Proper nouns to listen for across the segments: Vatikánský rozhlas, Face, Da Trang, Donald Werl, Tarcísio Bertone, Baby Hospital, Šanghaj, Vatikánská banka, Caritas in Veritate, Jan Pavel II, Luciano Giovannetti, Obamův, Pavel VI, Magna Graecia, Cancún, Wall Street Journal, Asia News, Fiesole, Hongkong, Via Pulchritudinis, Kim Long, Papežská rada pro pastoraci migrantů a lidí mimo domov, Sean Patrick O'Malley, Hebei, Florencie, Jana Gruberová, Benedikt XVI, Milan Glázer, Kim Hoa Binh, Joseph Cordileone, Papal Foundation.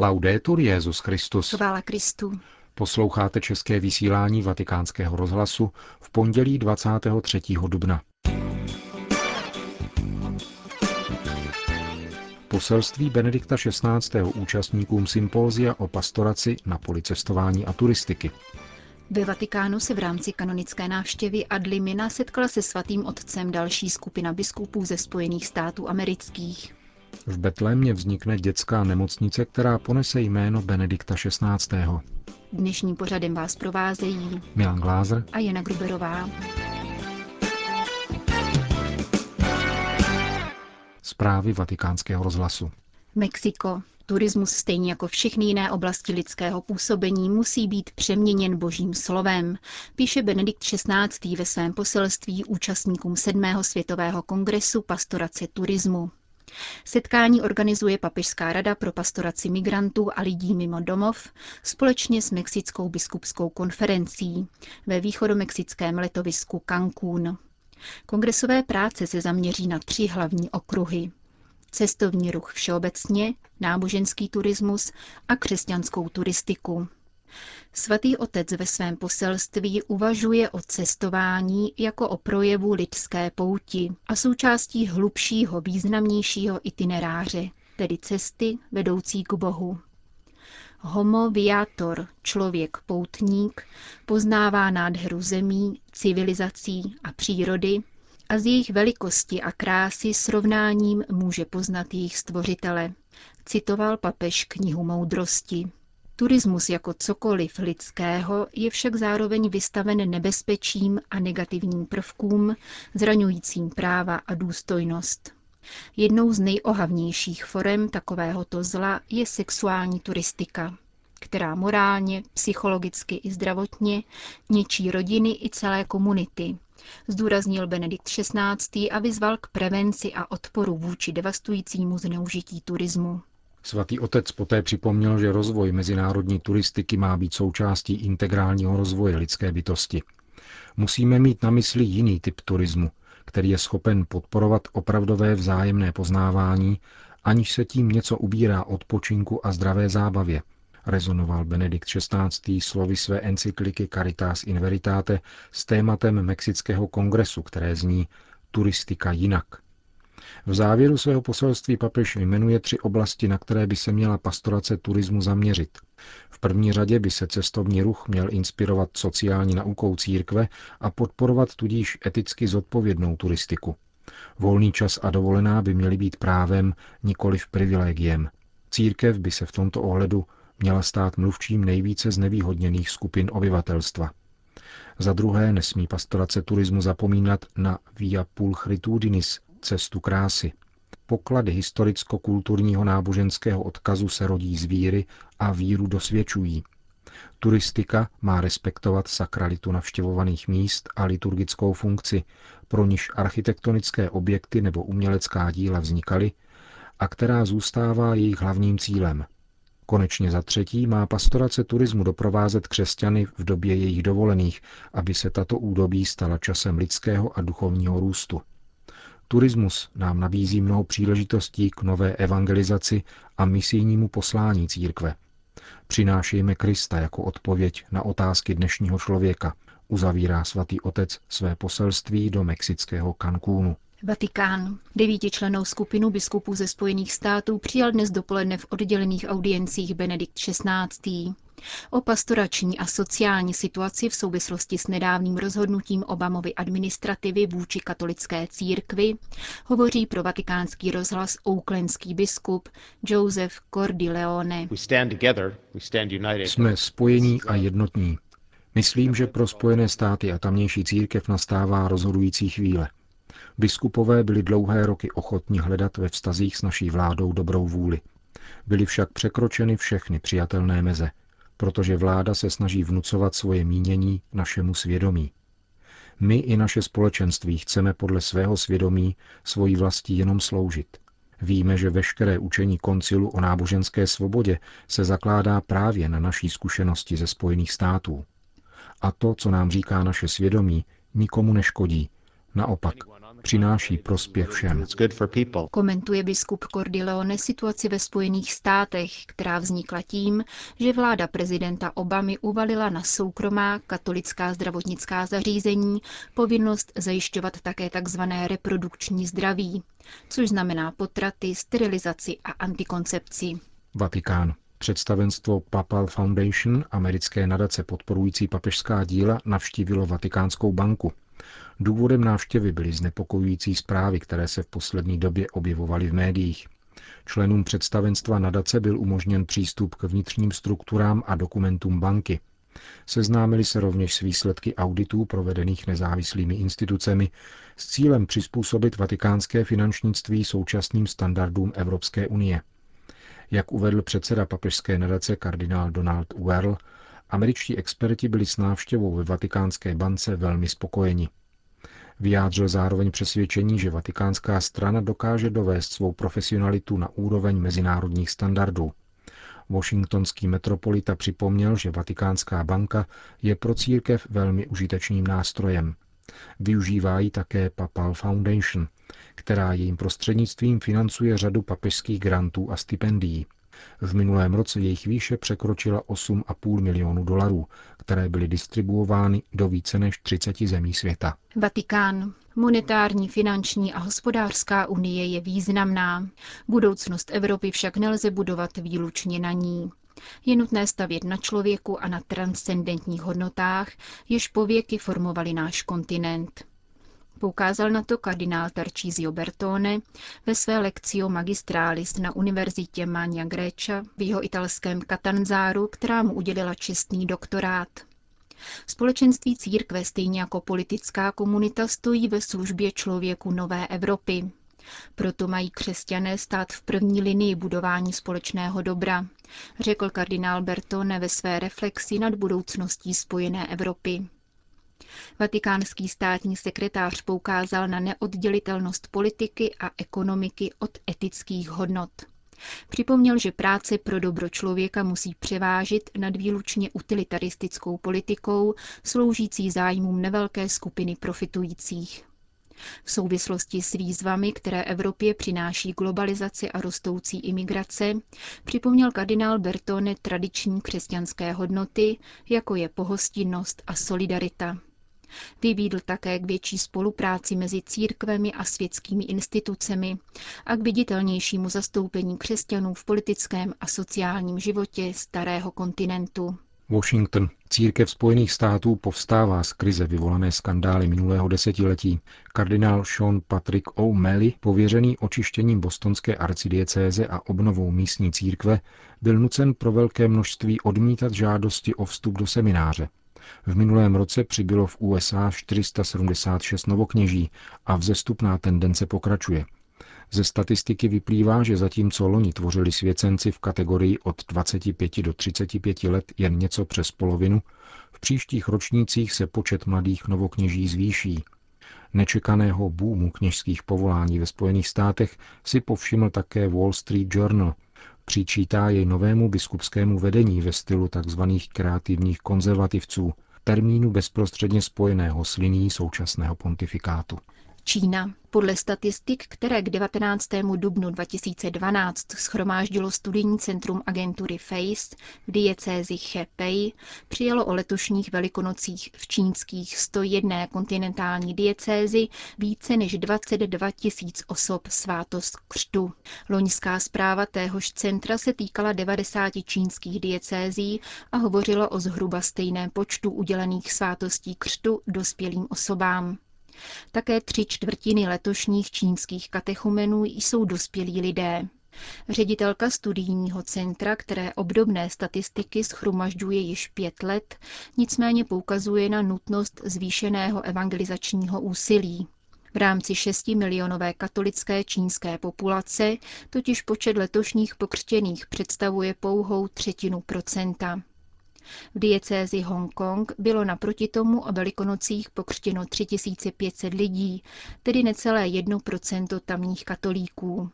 Laudetur Jesus Christus. Chvála Kristu. Posloucháte české vysílání Vatikánského rozhlasu v pondělí 23. dubna. Poselství Benedikta XVI. Účastníkům sympózia o pastoraci na poli cestování a turistiky. Ve Vatikánu se v rámci kanonické návštěvy ad limina setkala se svatým otcem další skupina biskupů ze Spojených států amerických. V Betlémě vznikne dětská nemocnice, která ponese jméno Benedikta XVI. Dnešním pořadem vás provázejí Milan Glázer a Jana Gruberová. Zprávy Vatikánského rozhlasu. Mexiko. Turismus, stejně jako všechny jiné oblasti lidského působení, musí být přeměněn Božím slovem, píše Benedikt XVI. Ve svém poselství účastníkům 7. světového kongresu pastorace turismu. Setkání organizuje Papežská rada pro pastoraci migrantů a lidí mimo domov společně s Mexickou biskupskou konferencí ve východomexickém letovisku Cancún. Kongresové práce se zaměří na 3 hlavní okruhy. Cestovní ruch všeobecně, náboženský turismus a křesťanskou turistiku. Svatý otec ve svém poselství uvažuje o cestování jako o projevu lidské pouti a součástí hlubšího, významnějšího itineráře, tedy cesty vedoucí k Bohu. Homo viator, člověk poutník, poznává nádheru zemí, civilizací a přírody a z jejich velikosti a krásy srovnáním může poznat jejich stvořitele, citoval papež knihu Moudrosti. Turismus jako cokoliv lidského je však zároveň vystaven nebezpečím a negativním prvkům, zraňujícím práva a důstojnost. Jednou z nejohavnějších forem takovéhoto zla je sexuální turistika, která morálně, psychologicky i zdravotně ničí rodiny i celé komunity, zdůraznil Benedikt XVI. A vyzval k prevenci a odporu vůči devastujícímu zneužití turismu. Svatý otec poté připomněl, že rozvoj mezinárodní turistiky má být součástí integrálního rozvoje lidské bytosti. Musíme mít na mysli jiný typ turismu, který je schopen podporovat opravdové vzájemné poznávání, aniž se tím něco ubírá odpočinku a zdravé zábavě, rezonoval Benedikt XVI. Slovy své encykliky Caritas in Veritate s tématem Mexického kongresu, které zní Turistika jinak. V závěru svého poselství papež jmenuje 3 oblasti, na které by se měla pastorace turismu zaměřit. V první řadě by se cestovní ruch měl inspirovat sociální naukou církve a podporovat tudíž eticky zodpovědnou turistiku. Volný čas a dovolená by měly být právem, nikoliv privilegiem. Církev by se v tomto ohledu měla stát mluvčím nejvíce znevýhodněných skupin obyvatelstva. Za druhé, nesmí pastorace turismu zapomínat na Via Pulchritudinis, cestu krásy. Poklady historicko-kulturního náboženského odkazu se rodí z víry a víru dosvědčují. Turistika má respektovat sakralitu navštěvovaných míst a liturgickou funkci, pro niž architektonické objekty nebo umělecká díla vznikaly a která zůstává jejich hlavním cílem. Konečně za třetí, má pastorace turismu doprovázet křesťany v době jejich dovolených, aby se tato údobí stala časem lidského a duchovního růstu. Turismus nám nabízí mnoho příležitostí k nové evangelizaci a misijnímu poslání církve. Přinášejme Krista jako odpověď na otázky dnešního člověka, uzavírá svatý otec své poselství do mexického Cancúnu. Vatikán. 9člennou skupinu biskupů ze Spojených států přijal dnes dopoledne v oddělených audiencích Benedikt XVI. O pastorační a sociální situaci v souvislosti s nedávným rozhodnutím Obamovy administrativy vůči katolické církvi hovoří pro Vatikánský rozhlas ouklenský biskup Joseph Cordileone. Jsme spojení a jednotní. Myslím, že pro Spojené státy a tamější církev nastává rozhodující chvíle. Biskupové byli dlouhé roky ochotni hledat ve vztazích s naší vládou dobrou vůli. Byly však překročeny všechny přijatelné meze, protože vláda se snaží vnucovat svoje mínění našemu svědomí. My i naše společenství chceme podle svého svědomí svojí vlasti jenom sloužit. Víme, že veškeré učení koncilu o náboženské svobodě se zakládá právě na naší zkušenosti ze Spojených států. A to, co nám říká naše svědomí, nikomu neškodí. Naopak, přináší prospěch všem. Komentuje biskup Cordileone situaci ve Spojených státech, která vznikla tím, že vláda prezidenta Obamy uvalila na soukromá katolická zdravotnická zařízení povinnost zajišťovat také tzv. Reprodukční zdraví, což znamená potraty, sterilizaci a antikoncepci. Vatikán. Představenstvo Papal Foundation, americké nadace podporující papežská díla, navštívilo Vatikánskou banku. Důvodem návštěvy byly znepokojující zprávy, které se v poslední době objevovaly v médiích. Členům představenstva nadace byl umožněn přístup k vnitřním strukturám a dokumentům banky. Seznámili se rovněž s výsledky auditů provedených nezávislými institucemi s cílem přizpůsobit vatikánské finančnictví současným standardům Evropské unie. Jak uvedl předseda papežské nadace kardinál Donald Werl, američtí experti byli s návštěvou ve Vatikánské bance velmi spokojeni. Vyjádřil zároveň přesvědčení, že vatikánská strana dokáže dovést svou profesionalitu na úroveň mezinárodních standardů. Washingtonský metropolita připomněl, že Vatikánská banka je pro církev velmi užitečným nástrojem. Využívá ji také Papal Foundation, která jejím prostřednictvím financuje řadu papežských grantů a stipendií. V minulém roce jejich výše překročila $8,5 milionu, které byly distribuovány do více než 30 zemí světa. Vatikán. Monetární, finanční a hospodářská unie je významná. Budoucnost Evropy však nelze budovat výlučně na ní. Je nutné stavět na člověku a na transcendentních hodnotách, jež po věky formovaly náš kontinent. Poukázal na to kardinál Tarcísio Bertone ve své Lectio Magistralis na univerzitě Magna Graecia v jeho italském Katanzáru, která mu udělila čestný doktorát. Společenství církve stejně jako politická komunita stojí ve službě člověku nové Evropy. Proto mají křesťané stát v první linii budování společného dobra, řekl kardinál Bertone ve své reflexi nad budoucností spojené Evropy. Vatikánský státní sekretář poukázal na neoddělitelnost politiky a ekonomiky od etických hodnot. Připomněl, že práce pro dobro člověka musí převážit nad výlučně utilitaristickou politikou, sloužící zájmům nevelké skupiny profitujících. V souvislosti s výzvami, které Evropě přináší globalizace a rostoucí imigrace, připomněl kardinál Bertone tradiční křesťanské hodnoty, jako je pohostinnost a solidarita. Vybídl také k větší spolupráci mezi církvemi a světskými institucemi a k viditelnějšímu zastoupení křesťanů v politickém a sociálním životě starého kontinentu. Washington. Církev Spojených států povstává z krize vyvolané skandály minulého desetiletí. Kardinál Sean Patrick O'Malley, pověřený očištěním bostonské arcidiecéze a obnovou místní církve, byl nucen pro velké množství odmítat žádosti o vstup do semináře. V minulém roce přibylo v USA 476 novokněží a vzestupná tendence pokračuje. Ze statistiky vyplývá, že zatímco loni tvořili svěcenci v kategorii od 25 do 35 let jen něco přes polovinu, v příštích ročnících se počet mladých novokněží zvýší. Nečekaného boomu kněžských povolání ve Spojených státech si povšiml také Wall Street Journal. Přičítá jej novému biskupskému vedení ve stylu tzv. Kreativních konzervativců, termínu bezprostředně spojeného s linií současného pontifikátu. Čína. Podle statistik, které k 19. dubnu 2012 shromáždilo studijní centrum agentury Face v diecézi Hebei, přijalo o letošních velikonocích v čínských 101 kontinentální diecézi více než 22 000 osob svátost křtu. Loňská zpráva téhož centra se týkala 90 čínských diecézí a hovořilo o zhruba stejném počtu udělených svátostí křtu dospělým osobám. Také 3/4 letošních čínských katechumenů jsou dospělí lidé. Ředitelka studijního centra, které obdobné statistiky shromažďuje již 5 let, nicméně poukazuje na nutnost zvýšeného evangelizačního úsilí. V rámci 6-milionové katolické čínské populace totiž počet letošních pokřtěných představuje pouhou 0,3%. V diecézi Hongkong bylo naproti tomu o velikonocích pokřtěno 3500 lidí, tedy necelé 1% tamních katolíků.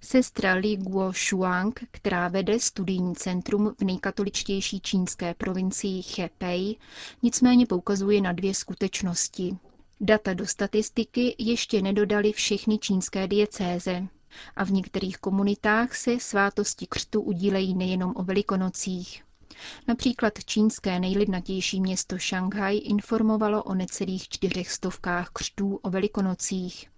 Sestra Li Guo Shuang, která vede studijní centrum v nejkatoličtější čínské provincii Hebei, nicméně poukazuje na dvě skutečnosti. Data do statistiky ještě nedodaly všechny čínské diecéze a v některých komunitách se svátosti křtu udílejí nejenom o Velikonocích. Například čínské nejlidnatější město Šanghaj informovalo o necelých 400 křtů o Velikonocích,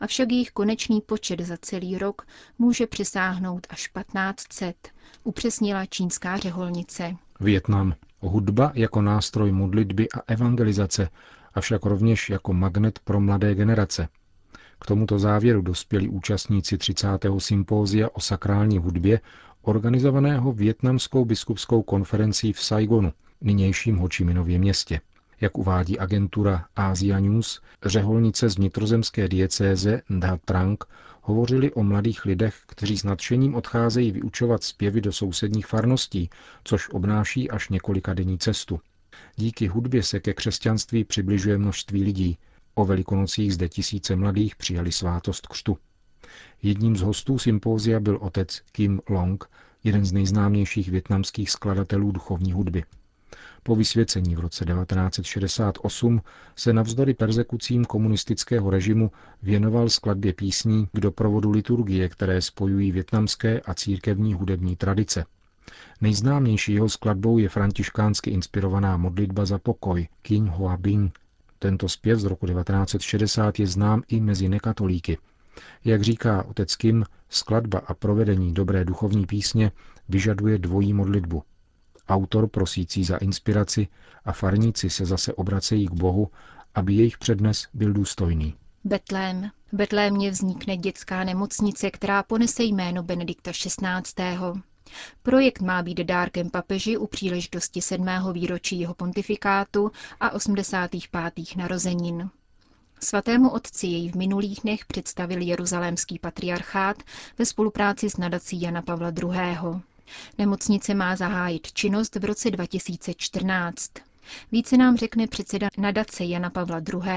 avšak jejich konečný počet za celý rok může přesáhnout až 1500, upřesnila čínská řeholnice. Vietnam. Hudba jako nástroj modlitby a evangelizace, avšak rovněž jako magnet pro mladé generace. K tomuto závěru dospěli účastníci 30. sympózia o sakrální hudbě, organizovaného Vietnamskou biskupskou konferencí v Saigonu, nynějším Ho Chi Minově městě. Jak uvádí agentura Asia News, řeholnice z vnitrozemské diecéze Da Trang hovořili o mladých lidech, kteří s nadšením odcházejí vyučovat zpěvy do sousedních farností, což obnáší až několikadenní cestu. Díky hudbě se ke křesťanství přibližuje množství lidí. O Velikonocích zde tisíce mladých přijali svátost křtu. Jedním z hostů sympózia byl otec Kim Long, jeden z nejznámějších vietnamských skladatelů duchovní hudby. Po vysvěcení v roce 1968 se navzdory perzekucím komunistického režimu věnoval skladbě písní k doprovodu liturgie, které spojují vietnamské a církevní hudební tradice. Nejznámější jeho skladbou je františkánsky inspirovaná modlitba za pokoj Kim Hoa Binh. Tento zpěv z roku 1960 je znám i mezi nekatolíky. Jak říká otec Kim, skladba a provedení dobré duchovní písně vyžaduje dvojí modlitbu. Autor prosící za inspiraci a farníci se zase obracejí k Bohu, aby jejich přednes byl důstojný. Betlém. V Betlémě vznikne dětská nemocnice, která ponese jméno Benedikta XVI. Projekt má být dárkem papeži u příležitosti 7. výročí jeho pontifikátu a 85. narozenin. Svatému otci jej v minulých dnech představil jeruzalémský patriarchát ve spolupráci s nadací Jana Pavla II. Nemocnice má zahájit činnost v roce 2014. Více nám řekne předseda nadace Jana Pavla II.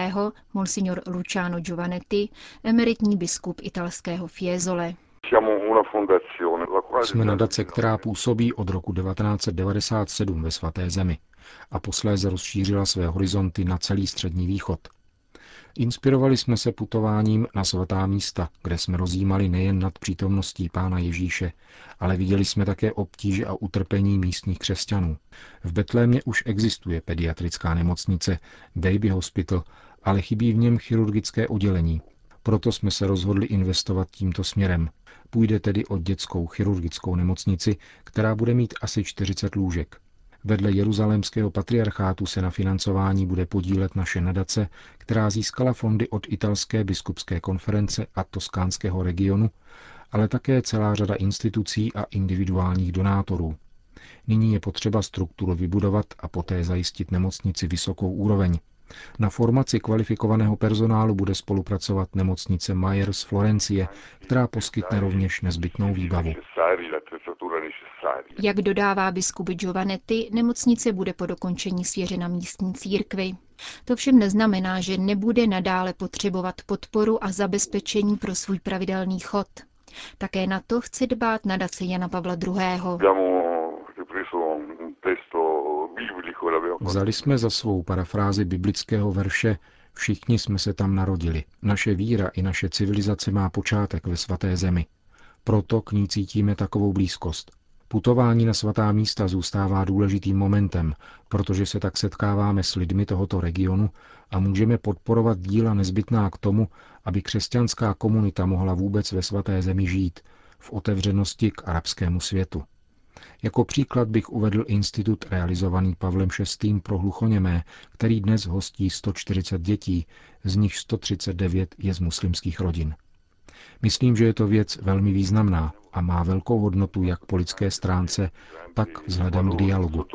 Monsignor Luciano Giovannetti, emeritní biskup italského Fiesole. Jsme nadace, která působí od roku 1997 ve Svaté zemi a posléze rozšířila své horizonty na celý Střední východ. Inspirovali jsme se putováním na svatá místa, kde jsme rozjímali nejen nad přítomností Pána Ježíše, ale viděli jsme také obtíže a utrpení místních křesťanů. V Betlémě už existuje pediatrická nemocnice, Baby Hospital, ale chybí v něm chirurgické oddělení. Proto jsme se rozhodli investovat tímto směrem. Půjde tedy o dětskou chirurgickou nemocnici, která bude mít asi 40 lůžek. Vedle jeruzalémského patriarchátu se na financování bude podílet naše nadace, která získala fondy od italské biskupské konference a toskánského regionu, ale také celá řada institucí a individuálních donátorů. Nyní je potřeba strukturu vybudovat a poté zajistit nemocnici vysokou úroveň. Na formaci kvalifikovaného personálu bude spolupracovat nemocnice Mayer z Florencie, která poskytne rovněž nezbytnou výbavu. Jak dodává biskup Giovannetti, nemocnice bude po dokončení svěřena místní církvi. To všem neznamená, že nebude nadále potřebovat podporu a zabezpečení pro svůj pravidelný chod. Také na to chce dbát nadace Jana Pavla II. Vzali jsme za svou parafrázi biblického verše Všichni jsme se tam narodili. Naše víra i naše civilizace má počátek ve Svaté zemi. Proto k ní cítíme takovou blízkost. Putování na svatá místa zůstává důležitým momentem, protože se tak setkáváme s lidmi tohoto regionu a můžeme podporovat díla nezbytná k tomu, aby křesťanská komunita mohla vůbec ve Svaté zemi žít, v otevřenosti k arabskému světu. Jako příklad bych uvedl institut realizovaný Pavlem VI. Pro hluchoněmé, který dnes hostí 140 dětí, z nich 139 je z muslimských rodin. Myslím, že je to věc velmi významná a má velkou hodnotu jak po lidské stránce, tak vzhledem k dialogu.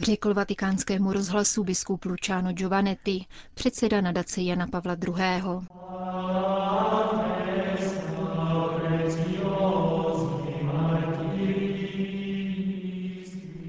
Řekl Vatikánskému rozhlasu biskup Luciano Giovannetti, předseda nadace Jana Pavla II.